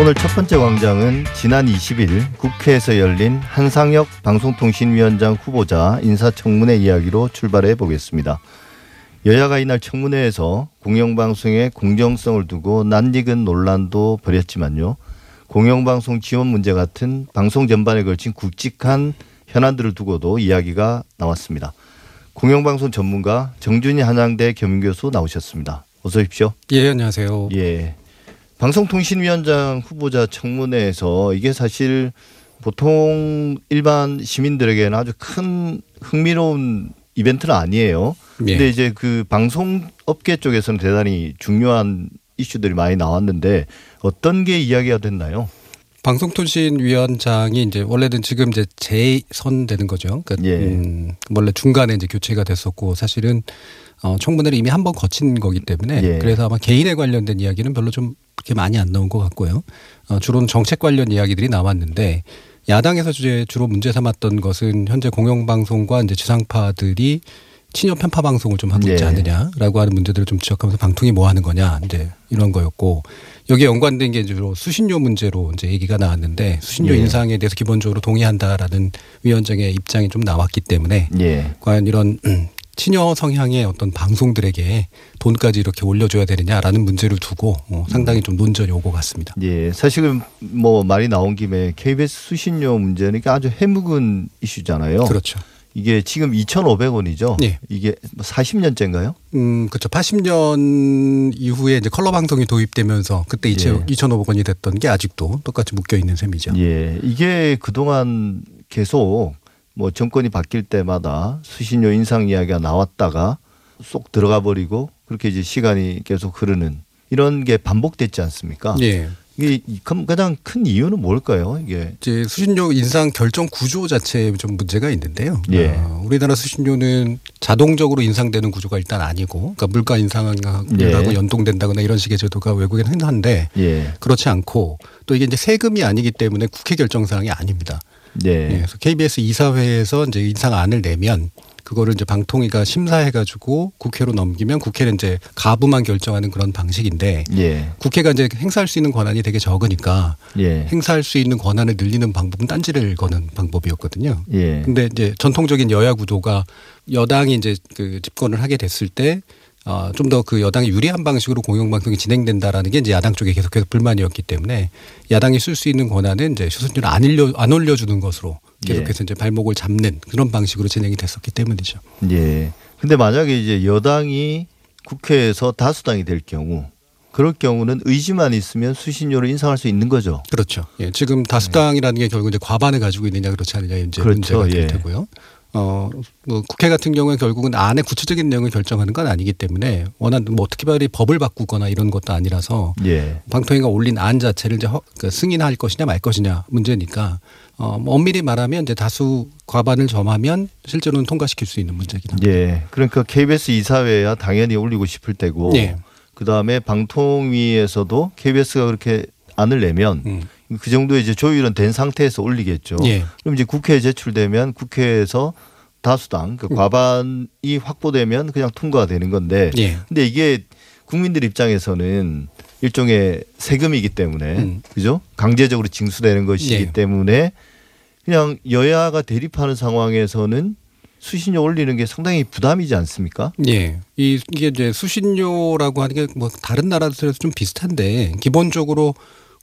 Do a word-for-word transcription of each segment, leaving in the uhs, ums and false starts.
오늘 첫 번째 광장은 지난 이십일 국회에서 열린 한상혁 방송통신위원장 후보자 인사청문회 이야기로 출발해 보겠습니다. 여야가 이날 청문회에서 공영방송의 공정성을 두고 낯익은 논란도 벌였지만요. 공영방송 지원 문제 같은 방송 전반에 걸친 굵직한 현안들을 두고도 이야기가 나왔습니다. 공영방송 전문가 정준희 한양대 겸임교수 나오셨습니다. 어서 오십시오. 예, 안녕하세요. 예. 방송통신위원장 후보자 청문회에서 이게 사실 보통 일반 시민들에게는 아주 큰 흥미로운 이벤트는 아니에요. 그런데 예. 이제 그 방송업계 쪽에서는 대단히 중요한 이슈들이 많이 나왔는데 어떤 게 이야기가 됐나요? 방송통신위원장이 이제 원래는 지금 이제 재선되는 거죠. 그러니까 예. 음, 원래 중간에 이제 교체가 됐었고 사실은 어, 청문회를 이미 한번 거친 거기 때문에 예. 그래서 아마 개인에 관련된 이야기는 별로 좀 그렇게 많이 안 나온 것 같고요. 어, 주로는 정책 관련 이야기들이 나왔는데 야당에서 주제 주로 문제 삼았던 것은 현재 공영방송과 이제 지상파들이 친연 편파 방송을 좀 하고 있지 예. 않느냐라고 하는 문제들을 좀 지적하면서 방통이 뭐 하는 거냐 이제 이런 거였고 여기에 연관된 게 이제 주로 수신료 문제로 이제 얘기가 나왔는데 수신료 예. 인상에 대해서 기본적으로 동의한다라는 위원장의 입장이 좀 나왔기 때문에 예. 과연 이런 친여 성향의 어떤 방송들에게 돈까지 이렇게 올려줘야 되느냐라는 문제를 두고 상당히 좀 논전이 오고 갔습니다. 예, 사실은 뭐 말이 나온 김에 케이비에스 수신료 문제는 아주 해묵은 이슈잖아요. 그렇죠. 이게 지금 이천오백 원이죠. 예. 이게 사십 년째인가요? 음, 그렇죠. 팔십 년 이후에 이제 컬러 방송이 도입되면서 그때 예. 이천오백 원이 됐던 게 아직도 똑같이 묶여 있는 셈이죠. 예, 이게 그동안 계속 뭐 정권이 바뀔 때마다 수신료 인상 이야기가 나왔다가 쏙 들어가 버리고 그렇게 이제 시간이 계속 흐르는 이런 게 반복됐지 않습니까? 예. 이게 가장 큰 이유는 뭘까요? 이게 이제 수신료 인상 결정 구조 자체에 좀 문제가 있는데요. 예. 어, 우리나라 수신료는 자동적으로 인상되는 구조가 일단 아니고, 그러니까 물가 인상하고 예. 연동된다거나 이런 식의 제도가 외국에는 흔한데 예. 그렇지 않고 또 이게 이제 세금이 아니기 때문에 국회 결정 사항이 아닙니다. 네. 네. 그래서 케이비에스 이사회에서 이제 인상안을 내면 그거를 이제 방통위가 심사해가지고 국회로 넘기면 국회는 이제 가부만 결정하는 그런 방식인데 예. 국회가 이제 행사할 수 있는 권한이 되게 적으니까 예. 행사할 수 있는 권한을 늘리는 방법은 딴지를 거는 방법이었거든요. 예. 근데 이제 전통적인 여야 구도가 여당이 이제 그 집권을 하게 됐을 때 어, 좀 더 그 여당이 유리한 방식으로 공영방송이 진행된다라는 게 이제 야당 쪽에 계속해서 불만이었기 때문에 야당이 쓸 수 있는 권한은 이제 수수료를 안, 올려, 안 올려주는 것으로 계속해서 예. 이제 발목을 잡는 그런 방식으로 진행이 됐었기 때문이죠. 예. 근데 만약에 이제 여당이 국회에서 다수당이 될 경우 그럴 경우는 의지만 있으면 수신료를 인상할 수 있는 거죠. 그렇죠. 예. 지금 다수당이라는 게 결국 이제 과반을 가지고 있느냐 그렇지 않느냐 이제 그렇죠. 문제가 될 예. 테고요. 어, 뭐 국회 같은 경우에 결국은 안의 구체적인 내용을 결정하는 건 아니기 때문에 원한 뭐 어떻게 빨리 법을 바꾸거나 이런 것도 아니라서 예. 방통위가 올린 안 자체를 이제 허, 그러니까 승인할 것이냐 말 것이냐 문제니까 어, 뭐 엄밀히 말하면 이제 다수 과반을 점하면 실제로는 통과시킬 수 있는 문제긴 합니다. 예. 그러니까 케이비에스 이사회야 당연히 올리고 싶을 때고 예. 그 다음에 방통위에서도 케이비에스가 그렇게 안을 내면. 음. 그 정도의 이제 조율은 된 상태에서 올리겠죠. 예. 그럼 이제 국회에 제출되면 국회에서 다수당 그러니까 과반이 확보되면 그냥 통과가 되는 건데 예. 근데 이게 국민들 입장에서는 일종의 세금이기 때문에 음. 그죠? 강제적으로 징수되는 것이기 예. 때문에 그냥 여야가 대립하는 상황에서는 수신료 올리는 게 상당히 부담이지 않습니까? 예. 이, 이게 이제 수신료라고 하는 게 뭐 다른 나라들에서 좀 비슷한데 기본적으로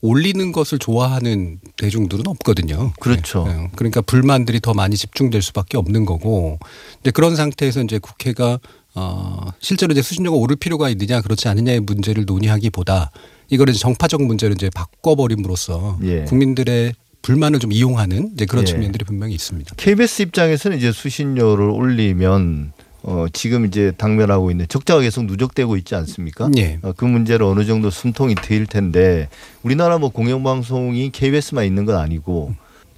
올리는 것을 좋아하는 대중들은 없거든요. 그렇죠. 네. 그러니까 불만들이 더 많이 집중될 수밖에 없는 거고, 이제 그런 상태에서 이제 국회가 어 실제로 이제 수신료가 오를 필요가 있느냐 그렇지 않느냐의 문제를 논의하기보다 이걸 이제 정파적 문제로 이제 바꿔버림으로써 예. 국민들의 불만을 좀 이용하는 이제 그런 예. 측면들이 분명히 있습니다. 케이비에스 입장에서는 이제 수신료를 올리면. 어, 지금 이제 당면하고 있는 적자가 계속 누적되고 있지 않습니까? 예. 어, 그 문제로 어느 정도 숨통이 트일 텐데 우리나라 뭐 공영방송이 케이비에스만 있는 건 아니고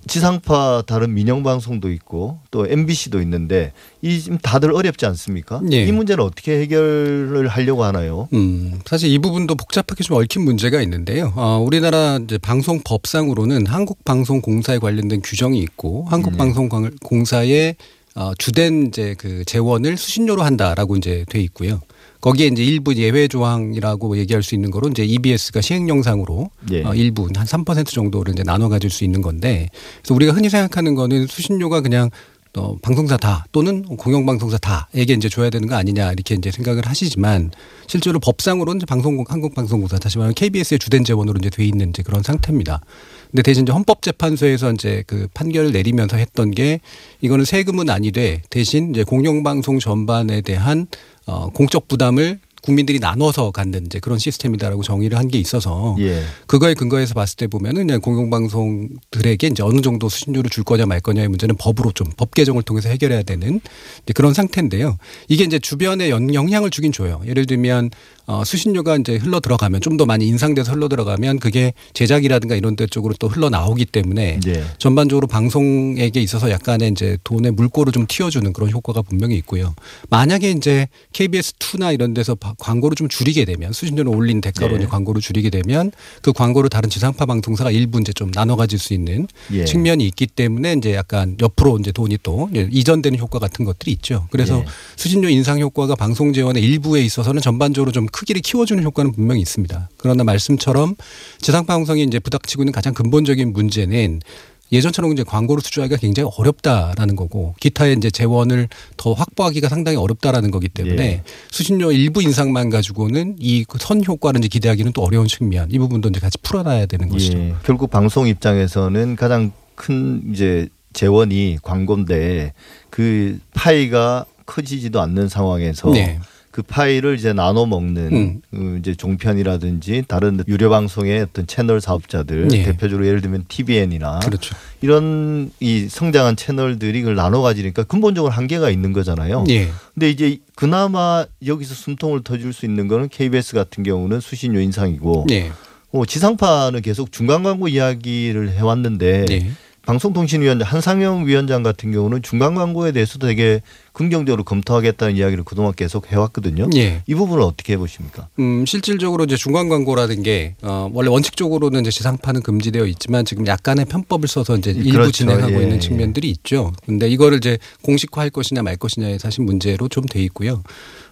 지상파 다른 민영방송도 있고 또 엠비씨도 있는데 이 지금 다들 어렵지 않습니까? 예. 이 문제는 어떻게 해결을 하려고 하나요? 음, 사실 이 부분도 복잡하게 좀 얽힌 문제가 있는데요. 어, 우리나라 이제 방송법상으로는 한국방송공사에 관련된 규정이 있고 한국방송공사의 음. 어, 주된 이제 그 재원을 수신료로 한다라고 이제 돼 있고요. 거기에 이제 일부 예외 조항이라고 얘기할 수 있는 거로 이제 이비에스가 시행 영상으로 예. 어, 일부 한 삼 퍼센트 정도를 이제 나눠 가질 수 있는 건데, 그래서 우리가 흔히 생각하는 거는 수신료가 그냥 어, 방송사 다 또는 공영방송사 다에게 이제 줘야 되는 거 아니냐 이렇게 이제 생각을 하시지만, 실제로 법상으로는 방송국 한국방송공사 다시 말하면 케이비에스의 주된 재원으로 이제 돼 있는 이제 그런 상태입니다. 근데 대신 이제 헌법재판소에서 이제 그 판결을 내리면서 했던 게, 이거는 세금은 아니래 대신 이제 공영방송 전반에 대한 어, 공적 부담을 국민들이 나눠서 갖는 이제 그런 시스템이다라고 정의를 한 게 있어서 예. 그거에 근거해서 봤을 때 보면은 그냥 공영방송들에게 이제 어느 정도 수신료를 줄 거냐 말 거냐의 문제는 법으로 좀 법 개정을 통해서 해결해야 되는 이제 그런 상태인데요. 이게 이제 주변에 영향을 주긴 줘요. 예를 들면 어, 수신료가 이제 흘러 들어가면 좀 더 많이 인상돼서 흘러 들어가면 그게 제작이라든가 이런 데 쪽으로 또 흘러 나오기 때문에 예. 전반적으로 방송에게 있어서 약간의 이제 돈의 물꼬를 좀 틔워주는 그런 효과가 분명히 있고요. 만약에 이제 케이비에스 투나 이런 데서 광고를 좀 줄이게 되면, 수신료를 올린 대가로 네. 광고를 줄이게 되면 그 광고를 다른 지상파 방송사가 일부 이제 좀 나눠 가질 수 있는 예. 측면이 있기 때문에 이제 약간 옆으로 이제 돈이 또 이전되는 효과 같은 것들이 있죠. 그래서 예. 수신료 인상 효과가 방송 재원의 일부에 있어서는 전반적으로 좀 크기를 키워주는 효과는 분명히 있습니다. 그러나 말씀처럼 지상파 방송이 이제 부닥치고 있는 가장 근본적인 문제는 예전처럼 이제 광고를 수주하기가 굉장히 어렵다라는 거고, 기타의 이제 재원을 더 확보하기가 상당히 어렵다라는 거기 때문에 예. 수신료 일부 인상만 가지고는 이 선 효과를 이제 기대하기는 또 어려운 측면, 이 부분도 이제 같이 풀어놔야 되는 것이죠. 예. 결국 방송 입장에서는 가장 큰 이제 재원이 광고인데 그 파이가 커지지도 않는 상황에서 네. 그 파일을 이제 나눠 먹는 음. 이제 종편이라든지 다른 유료 방송의 어떤 채널 사업자들 예. 대표적으로 예를 들면 티비엔이나 그렇죠. 이런 이 성장한 채널들이 그걸 나눠 가지니까 근본적으로 한계가 있는 거잖아요. 예. 근데 이제 그나마 여기서 숨통을 터줄 수 있는 거는 케이비에스 같은 경우는 수신료 인상이고 예. 어, 지상파는 계속 중간 광고 이야기를 해왔는데. 예. 방송통신위원장 한상혁 위원장 같은 경우는 중간 광고에 대해서도 되게 긍정적으로 검토하겠다는 이야기를 그동안 계속 해왔거든요. 예. 이 부분을 어떻게 해보십니까? 음, 실질적으로 이제 중간 광고라는 게 어, 원래 원칙적으로는 이제 지상파는 금지되어 있지만 지금 약간의 편법을 써서 이제 일부 그렇죠. 진행하고 예. 있는 측면들이 있죠. 그런데 이거를 이제 공식화할 것이냐 말 것이냐의 사실 문제로 좀 돼 있고요.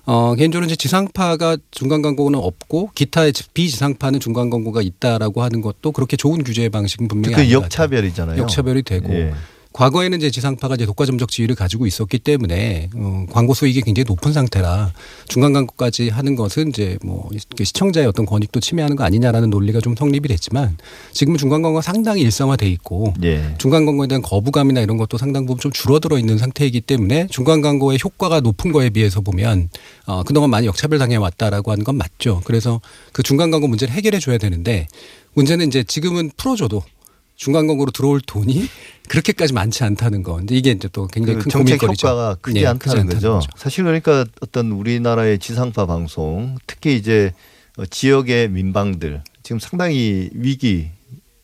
어, 개인적으로 이제 지상파가 중간 광고는 없고 기타의 비지상파는 중간 광고가 있다라고 하는 것도 그렇게 좋은 규제의 방식은 분명히 아니에요. 그 역차별이잖아요. 역차별이 되고. 예. 과거에는 이제 지상파가 이제 독과점적 지위를 가지고 있었기 때문에 어, 광고 수익이 굉장히 높은 상태라 중간 광고까지 하는 것은 이제 뭐 시청자의 어떤 권익도 침해하는 거 아니냐라는 논리가 좀 성립이 됐지만, 지금은 중간 광고가 상당히 일상화돼 있고 예. 중간 광고에 대한 거부감이나 이런 것도 상당 부분 좀 줄어들어 있는 상태이기 때문에 중간 광고의 효과가 높은 거에 비해서 보면 어, 그동안 많이 역차별당해 왔다라고 하는 건 맞죠. 그래서 그 중간 광고 문제를 해결해 줘야 되는데, 문제는 이제 지금은 풀어줘도 중간 광고로 들어올 돈이 그렇게까지 많지 않다는 거. 근데 이게 이제 또 굉장히 그 큰 정책 고민거리죠. 효과가 크지 네, 않다는, 않다는 거죠. 거죠. 사실 그러니까 어떤 우리나라의 지상파 방송, 특히 이제 지역의 민방들 지금 상당히 위기,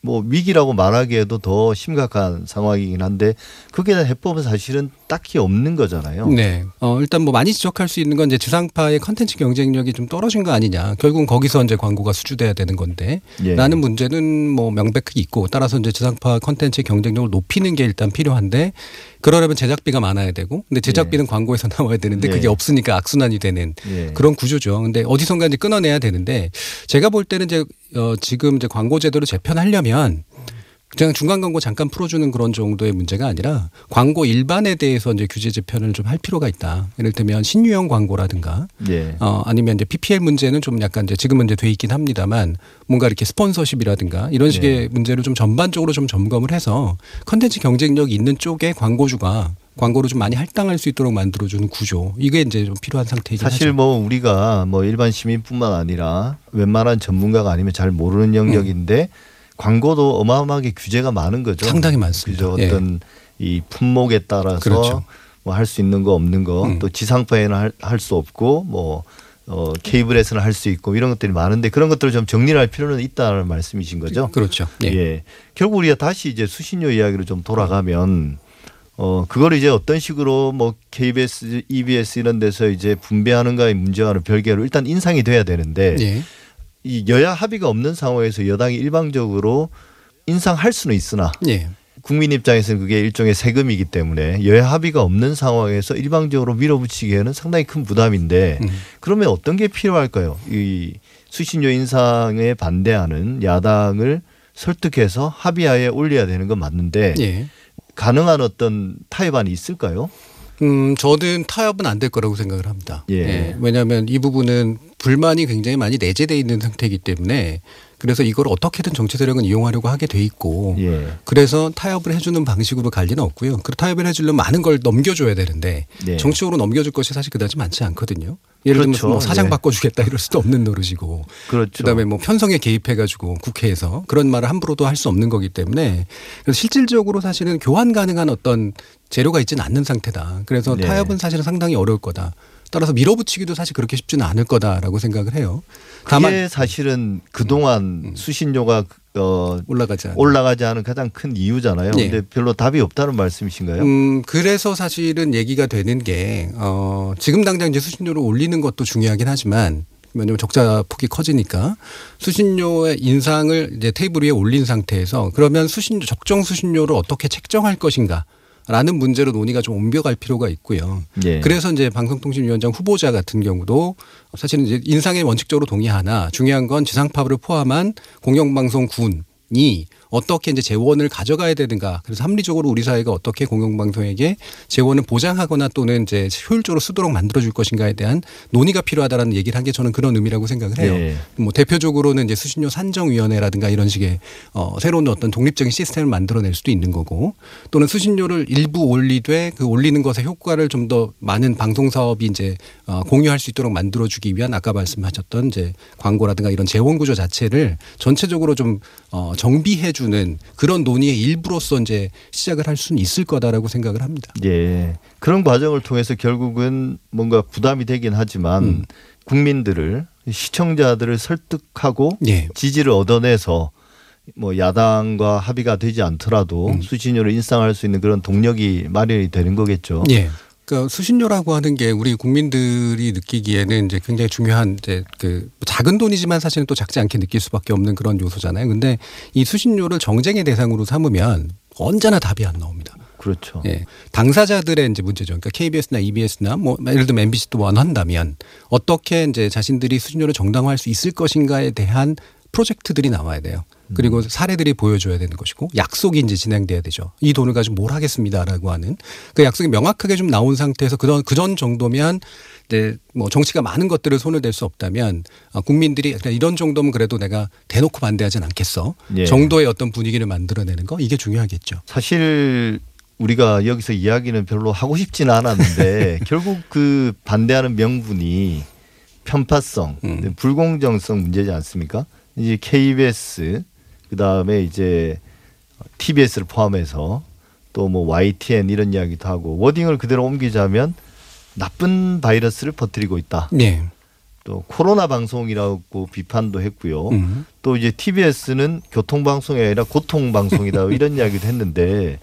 뭐 위기라고 말하기에도 더 심각한 상황이긴 한데 거기에 대한 해법은 사실은 딱히 없는 거잖아요. 네. 어, 일단 뭐 많이 지적할 수 있는 건 이제 지상파의 컨텐츠 경쟁력이 좀 떨어진 거 아니냐. 결국은 거기서 이제 광고가 수주돼야 되는 건데 예. 라는 문제는 뭐 명백히 있고, 따라서 이제 지상파 컨텐츠 경쟁력을 높이는 게 일단 필요한데, 그러려면 제작비가 많아야 되고, 근데 제작비는 예. 광고에서 나와야 되는데 예. 그게 없으니까 악순환이 되는 예. 그런 구조죠. 근데 어디선가 이제 끊어내야 되는데, 제가 볼 때는 이제 어, 지금 이제 광고 제도를 재편하려면 그냥 중간 광고 잠깐 풀어주는 그런 정도의 문제가 아니라 광고 일반에 대해서 이제 규제 재편을 좀 할 필요가 있다. 이를테면 신유형 광고라든가, 예. 어, 아니면 이제 피피엘 문제는 좀 약간 이제 지금은 이제 돼 있긴 합니다만, 뭔가 이렇게 스폰서십이라든가 이런 식의 예. 문제를 좀 전반적으로 좀 점검을 해서 컨텐츠 경쟁력 있는 쪽에 광고주가 광고를 좀 많이 할당할 수 있도록 만들어주는 구조, 이게 이제 좀 필요한 상태이긴 사실 하죠. 사실 뭐 우리가 뭐 일반 시민뿐만 아니라 웬만한 전문가가 아니면 잘 모르는 영역인데 음. 광고도 어마어마하게 규제가 많은 거죠. 상당히 많습니다. 그죠? 어떤 예. 이 품목에 따라서 그렇죠. 뭐 할 수 있는 거 없는 거, 음. 또 지상파에는 할 수 없고 뭐 어, 케이블에서는 할 수 있고 이런 것들이 많은데, 그런 것들을 좀 정리를 할 필요는 있다는 말씀이신 거죠. 그렇죠. 예. 예. 결국 우리가 다시 이제 수신료 이야기로 좀 돌아가면 어, 그걸 이제 어떤 식으로 뭐 케이비에스, 이비에스 이런 데서 이제 분배하는가의 문제와는 별개로 일단 인상이 돼야 되는데 예. 이 여야 합의가 없는 상황에서 여당이 일방적으로 인상할 수는 있으나 예. 국민 입장에서는 그게 일종의 세금이기 때문에 여야 합의가 없는 상황에서 일방적으로 밀어붙이기에는 상당히 큰 부담인데 음. 그러면 어떤 게 필요할까요? 이 수신료 인상에 반대하는 야당을 설득해서 합의하에 올려야 되는 건 맞는데 예. 가능한 어떤 타협안이 있을까요? 음, 저는 타협은 안 될 거라고 생각을 합니다. 예. 예. 왜냐하면 이 부분은 불만이 굉장히 많이 내재되어 있는 상태이기 때문에 그래서 이걸 어떻게든 정치 세력은 이용하려고 하게 돼 있고 예. 그래서 타협을 해주는 방식으로 갈 리는 없고요. 그 타협을 해주려면 많은 걸 넘겨줘야 되는데 예. 정치적으로 넘겨줄 것이 사실 그다지 많지 않거든요. 예를 그렇죠. 들면 뭐 사장 예. 바꿔주겠다 이럴 수도 없는 노릇이고 그렇죠. 그다음에 뭐 편성에 개입해가지고 국회에서 그런 말을 함부로도 할 수 없는 거기 때문에 그래서 실질적으로 사실은 교환 가능한 어떤 재료가 있지는 않는 상태다. 그래서 예. 타협은 사실은 상당히 어려울 거다. 따라서 밀어붙이기도 사실 그렇게 쉽지는 않을 거다라고 생각을 해요. 다만 그게 사실은 그동안 음. 수신료가 어 올라가지 않은. 올라가지 않은 가장 큰 이유잖아요. 그런데 예. 별로 답이 없다는 말씀이신가요? 음, 그래서 사실은 얘기가 되는 게 어, 지금 당장 이제 수신료를 올리는 것도 중요하긴 하지만 왜냐하면 적자 폭이 커지니까 수신료의 인상을 이제 테이블 위에 올린 상태에서 그러면 수신료 적정 수신료를 어떻게 책정할 것인가? 라는 문제로 논의가 좀 옮겨갈 필요가 있고요. 예. 그래서 이제 방송통신위원장 후보자 같은 경우도 사실은 이제 인상에 원칙적으로 동의하나 중요한 건 지상파를 포함한 공영방송군이 어떻게 이제 재원을 가져가야 되는가. 그래서 합리적으로 우리 사회가 어떻게 공영방송에게 재원을 보장하거나 또는 이제 효율적으로 쓰도록 만들어줄 것인가에 대한 논의가 필요하다라는 얘기를 한 게 저는 그런 의미라고 생각을 해요. 예. 뭐 대표적으로는 이제 수신료 산정위원회라든가 이런 식의 어 새로운 어떤 독립적인 시스템을 만들어낼 수도 있는 거고 또는 수신료를 일부 올리되 그 올리는 것의 효과를 좀 더 많은 방송사업이 이제 어 공유할 수 있도록 만들어주기 위한 아까 말씀하셨던 이제 광고라든가 이런 재원구조 자체를 전체적으로 좀 어 정비해 주 는 그런 논의의 일부로서 이제 시작을 할 수는 있을 거다라고 생각을 합니다. 예, 그런 과정을 통해서 결국은 뭔가 부담이 되긴 하지만 음. 국민들을 시청자들을 설득하고 예. 지지를 얻어내서 뭐 야당과 합의가 되지 않더라도 음. 수신료를 인상할 수 있는 그런 동력이 마련이 되는 거겠죠. 예. 그러니까 수신료라고 하는 게 우리 국민들이 느끼기에는 이제 굉장히 중요한 이제 그 작은 돈이지만 사실은 또 작지 않게 느낄 수밖에 없는 그런 요소잖아요. 근데 이 수신료를 정쟁의 대상으로 삼으면 언제나 답이 안 나옵니다. 그렇죠. 예. 당사자들의 이제 문제죠. 그러니까 케이비에스나 이비에스나 뭐 예를 들면 엠비씨도 원한다면 어떻게 이제 자신들이 수신료를 정당화할 수 있을 것인가에 대한 프로젝트들이 나와야 돼요. 그리고 사례들이 보여줘야 되는 것이고 약속이 이제 진행돼야 되죠. 이 돈을 가지고 뭘 하겠습니다라고 하는 그 약속이 명확하게 좀 나온 상태에서 그전 그전 정도면 이제 뭐 정치가 많은 것들을 손을 댈 수 없다면 국민들이 이런 정도면 그래도 내가 대놓고 반대하진 않겠어 예. 정도의 어떤 분위기를 만들어내는 거 이게 중요하겠죠. 사실 우리가 여기서 이야기는 별로 하고 싶지는 않았는데 결국 그 반대하는 명분이 편파성, 음. 불공정성 문제지 않습니까? 이제 케이비에스 그다음에 이제 티비에스를 포함해서 또 뭐 와이티엔 이런 이야기도 하고 워딩을 그대로 옮기자면 나쁜 바이러스를 퍼뜨리고 있다. 네. 또 코로나 방송이라고 비판도 했고요. 음. 또 이제 티비에스는 교통방송이 아니라 고통방송이다 이런 이야기도 했는데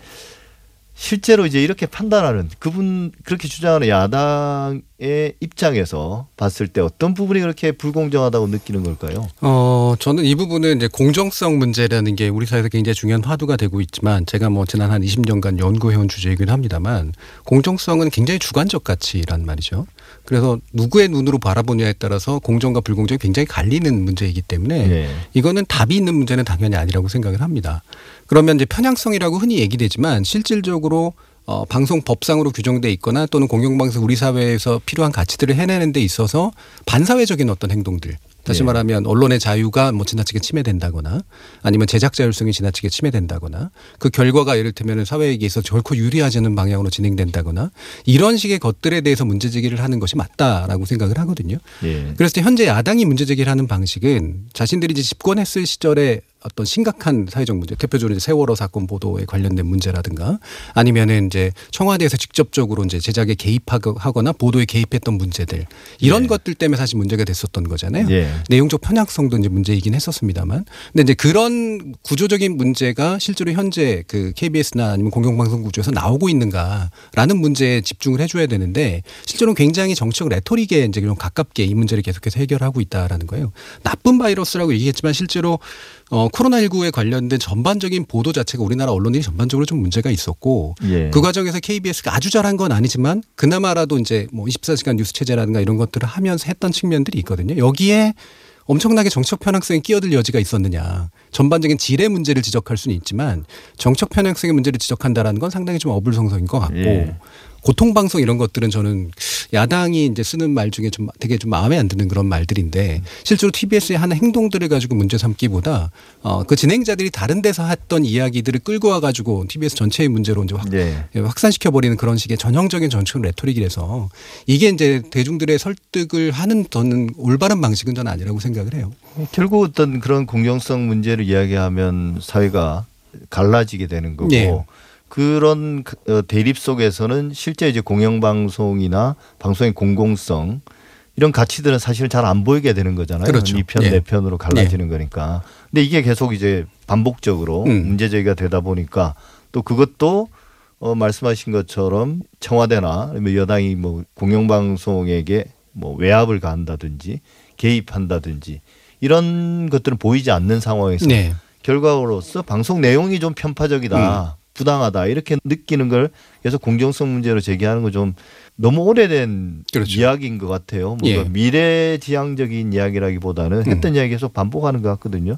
실제로 이제 이렇게 판단하는 그분 그렇게 주장하는 야당의 입장에서 봤을 때 어떤 부분이 그렇게 불공정하다고 느끼는 걸까요? 어, 저는 이 부분은 이제 공정성 문제라는 게 우리 사회에서 굉장히 중요한 화두가 되고 있지만 제가 뭐 지난 한 이십 년간 연구해온 주제이긴 합니다만 공정성은 굉장히 주관적 가치란 말이죠. 그래서 누구의 눈으로 바라보냐에 따라서 공정과 불공정이 굉장히 갈리는 문제이기 때문에 네. 이거는 답이 있는 문제는 당연히 아니라고 생각을 합니다. 그러면 이제 편향성이라고 흔히 얘기되지만 실질적으로 어, 방송법상으로 규정돼 있거나 또는 공영방송 우리 사회에서 필요한 가치들을 해내는 데 있어서 반사회적인 어떤 행동들. 다시 말하면 언론의 자유가 뭐 지나치게 침해된다거나 아니면 제작 자율성이 지나치게 침해된다거나 그 결과가 예를 들면 사회에 있어서 결코 유리하지 않은 방향으로 진행된다거나 이런 식의 것들에 대해서 문제제기를 하는 것이 맞다라고 생각을 하거든요. 예. 그래서 현재 야당이 문제제기를 하는 방식은 자신들이 이제 집권했을 시절에 어떤 심각한 사회적 문제, 대표적으로 이제 세월호 사건 보도에 관련된 문제라든가 아니면은 이제 청와대에서 직접적으로 이제 제작에 개입하거나 보도에 개입했던 문제들 이런 네. 것들 때문에 사실 문제가 됐었던 거잖아요. 네. 내용적 편향성도 이제 문제이긴 했었습니다만, 근데 이제 그런 구조적인 문제가 실제로 현재 그 케이비에스나 아니면 공영방송 구조에서 나오고 있는가라는 문제에 집중을 해줘야 되는데 실제로는 굉장히 정치적 레토릭에 이제 좀 가깝게 이 문제를 계속해서 해결하고 있다라는 거예요. 나쁜 바이러스라고 얘기했지만 실제로 어. 어, 코로나십구에 관련된 전반적인 보도 자체가 우리나라 언론이 전반적으로 좀 문제가 있었고 예. 그 과정에서 케이비에스가 아주 잘한 건 아니지만 그나마라도 이제 뭐 이십사 시간 뉴스 체제라든가 이런 것들을 하면서 했던 측면들이 있거든요. 여기에 엄청나게 정책 편향성에 끼어들 여지가 있었느냐. 전반적인 질의 문제를 지적할 수는 있지만 정책 편향성의 문제를 지적한다라는 건 상당히 좀 어불성성인 것 같고 예. 고통방송 이런 것들은 저는 야당이 이제 쓰는 말 중에 좀 되게 좀 마음에 안 드는 그런 말들인데 실제로 티비에스의 하는 행동들을 가지고 문제 삼기보다 어, 그 진행자들이 다른 데서 했던 이야기들을 끌고 와가지고 티비에스 전체의 문제로 이제 확, 네. 확산시켜버리는 그런 식의 전형적인 정치적 레토릭이라서 이게 이제 대중들의 설득을 하는 저는 올바른 방식은 저는 아니라고 생각을 해요. 결국 어떤 그런 공정성 문제를 이야기하면 사회가 갈라지게 되는 거고 네. 그런 대립 속에서는 실제 이제 공영방송이나 방송의 공공성 이런 가치들은 사실 잘 안 보이게 되는 거잖아요. 그렇죠. 이 편, 네. 내 편으로 갈라지는 네. 거니까. 근데 이게 계속 이제 반복적으로 음. 문제제기가 되다 보니까 또 그것도 어 말씀하신 것처럼 청와대나 여당이 뭐 공영방송에게 뭐 외압을 가한다든지 개입한다든지 이런 것들은 보이지 않는 상황에서 네. 결과로서 방송 내용이 좀 편파적이다. 음. 부당하다 이렇게 느끼는 걸 계속 공정성 문제로 제기하는 건 좀 너무 오래된 그렇죠. 이야기인 것 같아요. 뭔가 예. 미래지향적인 이야기라기보다는 음. 했던 이야기 계속 반복하는 것 같거든요.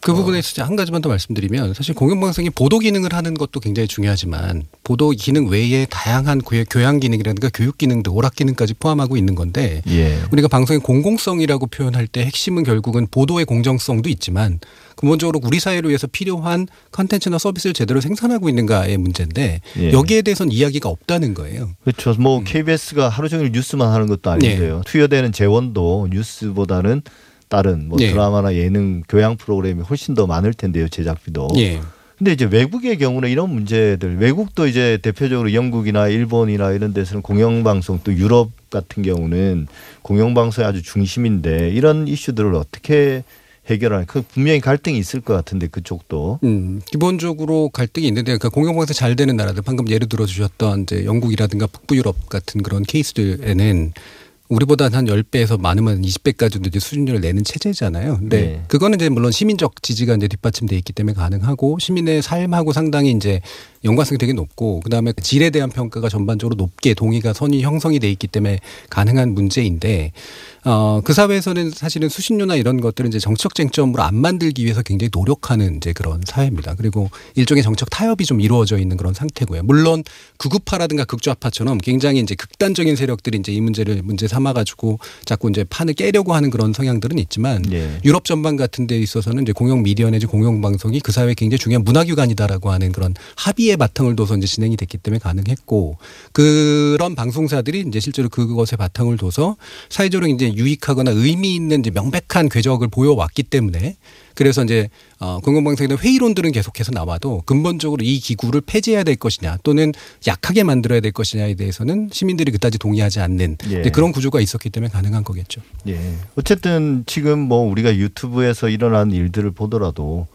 그 어. 부분에 있어서 한 가지만 더 말씀드리면 사실 공영방송이 보도 기능을 하는 것도 굉장히 중요하지만 보도 기능 외에 다양한 교양 기능이라든가 교육 기능도 오락 기능까지 포함하고 있는 건데 예. 우리가 방송의 공공성이라고 표현할 때 핵심은 결국은 보도의 공정성도 있지만 근본적으로 우리 사회를 위해서 필요한 컨텐츠나 서비스를 제대로 생산하고 있는가의 문제인데 예. 여기에 대해서는 이야기가 없다는 거예요. 그렇죠. 뭐 음. 케이비에스가 하루 종일 뉴스만 하는 것도 아닌데요. 예. 투여되는 재원도 뉴스보다는 다른 뭐 예. 드라마나 예능 교양 프로그램이 훨씬 더 많을 텐데요. 제작비도. 예. 근데 이제 외국의 경우는 이런 문제들 외국도 이제 대표적으로 영국이나 일본이나 이런 데서는 공영방송 또 유럽 같은 경우는 공영방송이 아주 중심인데 이런 이슈들을 어떻게 해결하는 그 분명히 갈등이 있을 것 같은데 그쪽도 음, 기본적으로 갈등이 있는데 그러니까 공영방송 잘 되는 나라들 방금 예를 들어 주셨던 이제 영국이라든가 북부 유럽 같은 그런 케이스들에는 우리보다 한 십 배에서 많으면 이십 배까지도 이제 수준료를 내는 체제잖아요. 근데 네. 그거는 이제 물론 시민적 지지가 이제 뒷받침돼 있기 때문에 가능하고 시민의 삶하고 상당히 이제 연관성이 되게 높고 그다음에 질에 대한 평가가 전반적으로 높게 동의가 선이 형성이 돼 있기 때문에 가능한 문제인데 어, 그 사회에서는 사실은 수신료나 이런 것들은 이제 정책 쟁점으로 안 만들기 위해서 굉장히 노력하는 이제 그런 사회입니다. 그리고 일종의 정책 타협이 좀 이루어져 있는 그런 상태고요. 물론 극우파라든가 극좌파처럼 굉장히 이제 극단적인 세력들이 이제 이 문제를 문제 삼아가지고 자꾸 이제 판을 깨려고 하는 그런 성향들은 있지만 네. 유럽 전반 같은 데 있어서는 이제 공영 미디어 내지 공영 방송이 그 사회에 굉장히 중요한 문화기관이다라고 하는 그런 합의 바탕을 둬서 이제 진행이 됐기 때문에 가능했고 그런 방송사들이 이제 실제로 그것에 바탕을 둬서 사회적으로 이제 유익하거나 의미 있는 이제 명백한 궤적을 보여왔기 때문에 그래서 이제 공영방송에 대한 회의론들은 계속해서 나와도 근본적으로 이 기구를 폐지해야 될 것이냐 또는 약하게 만들어야 될 것이냐에 대해서는 시민들이 그다지 동의하지 않는 예. 그런 구조가 있었기 때문에 가능한 거겠죠. 예. 어쨌든 지금 뭐 우리가 유튜브에서 일어난 일들을 보더라도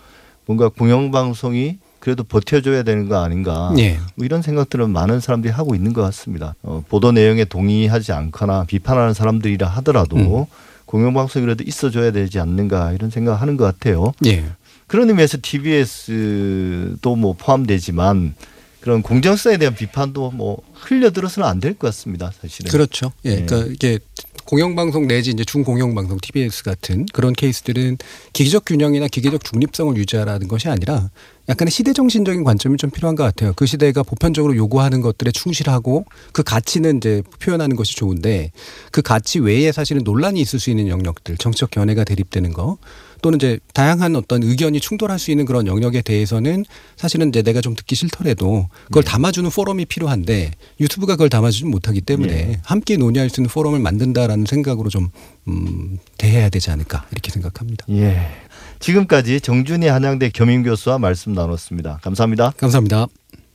뭔가 공영방송이 그래도 버텨줘야 되는 거 아닌가 예. 뭐 이런 생각들은 많은 사람들이 하고 있는 것 같습니다. 어, 보도 내용에 동의하지 않거나 비판하는 사람들이라 하더라도 음. 공영방송이 그래도 있어줘야 되지 않는가 이런 생각하는 것 같아요. 예. 그런 의미에서 티비에스도 뭐 포함되지만 그런 공정성에 대한 비판도 뭐 흘려들어서는 안 될 것 같습니다. 사실은. 그렇죠. 예. 예. 그러니까 이게 공영방송 내지 이제 중공영방송 티비에스 같은 그런 케이스들은 기기적 균형이나 기계적 중립성을 유지하라는 것이 아니라 약간의 시대정신적인 관점이 좀 필요한 것 같아요. 그 시대가 보편적으로 요구하는 것들에 충실하고 그 가치는 이제 표현하는 것이 좋은데 그 가치 외에 사실은 논란이 있을 수 있는 영역들, 정치적 견해가 대립되는 거 또는 이제 다양한 어떤 의견이 충돌할 수 있는 그런 영역에 대해서는 사실은 이제 내가 좀 듣기 싫더라도 그걸 네. 담아주는 포럼이 필요한데 유튜브가 그걸 담아주지 못하기 때문에 네. 함께 논의할 수 있는 포럼을 만든다라는 생각으로 좀 음, 대해야 되지 않을까 이렇게 생각합니다. 예. 지금까지 정준희 한양대 겸임교수와 말씀 나눴습니다. 감사합니다. 감사합니다.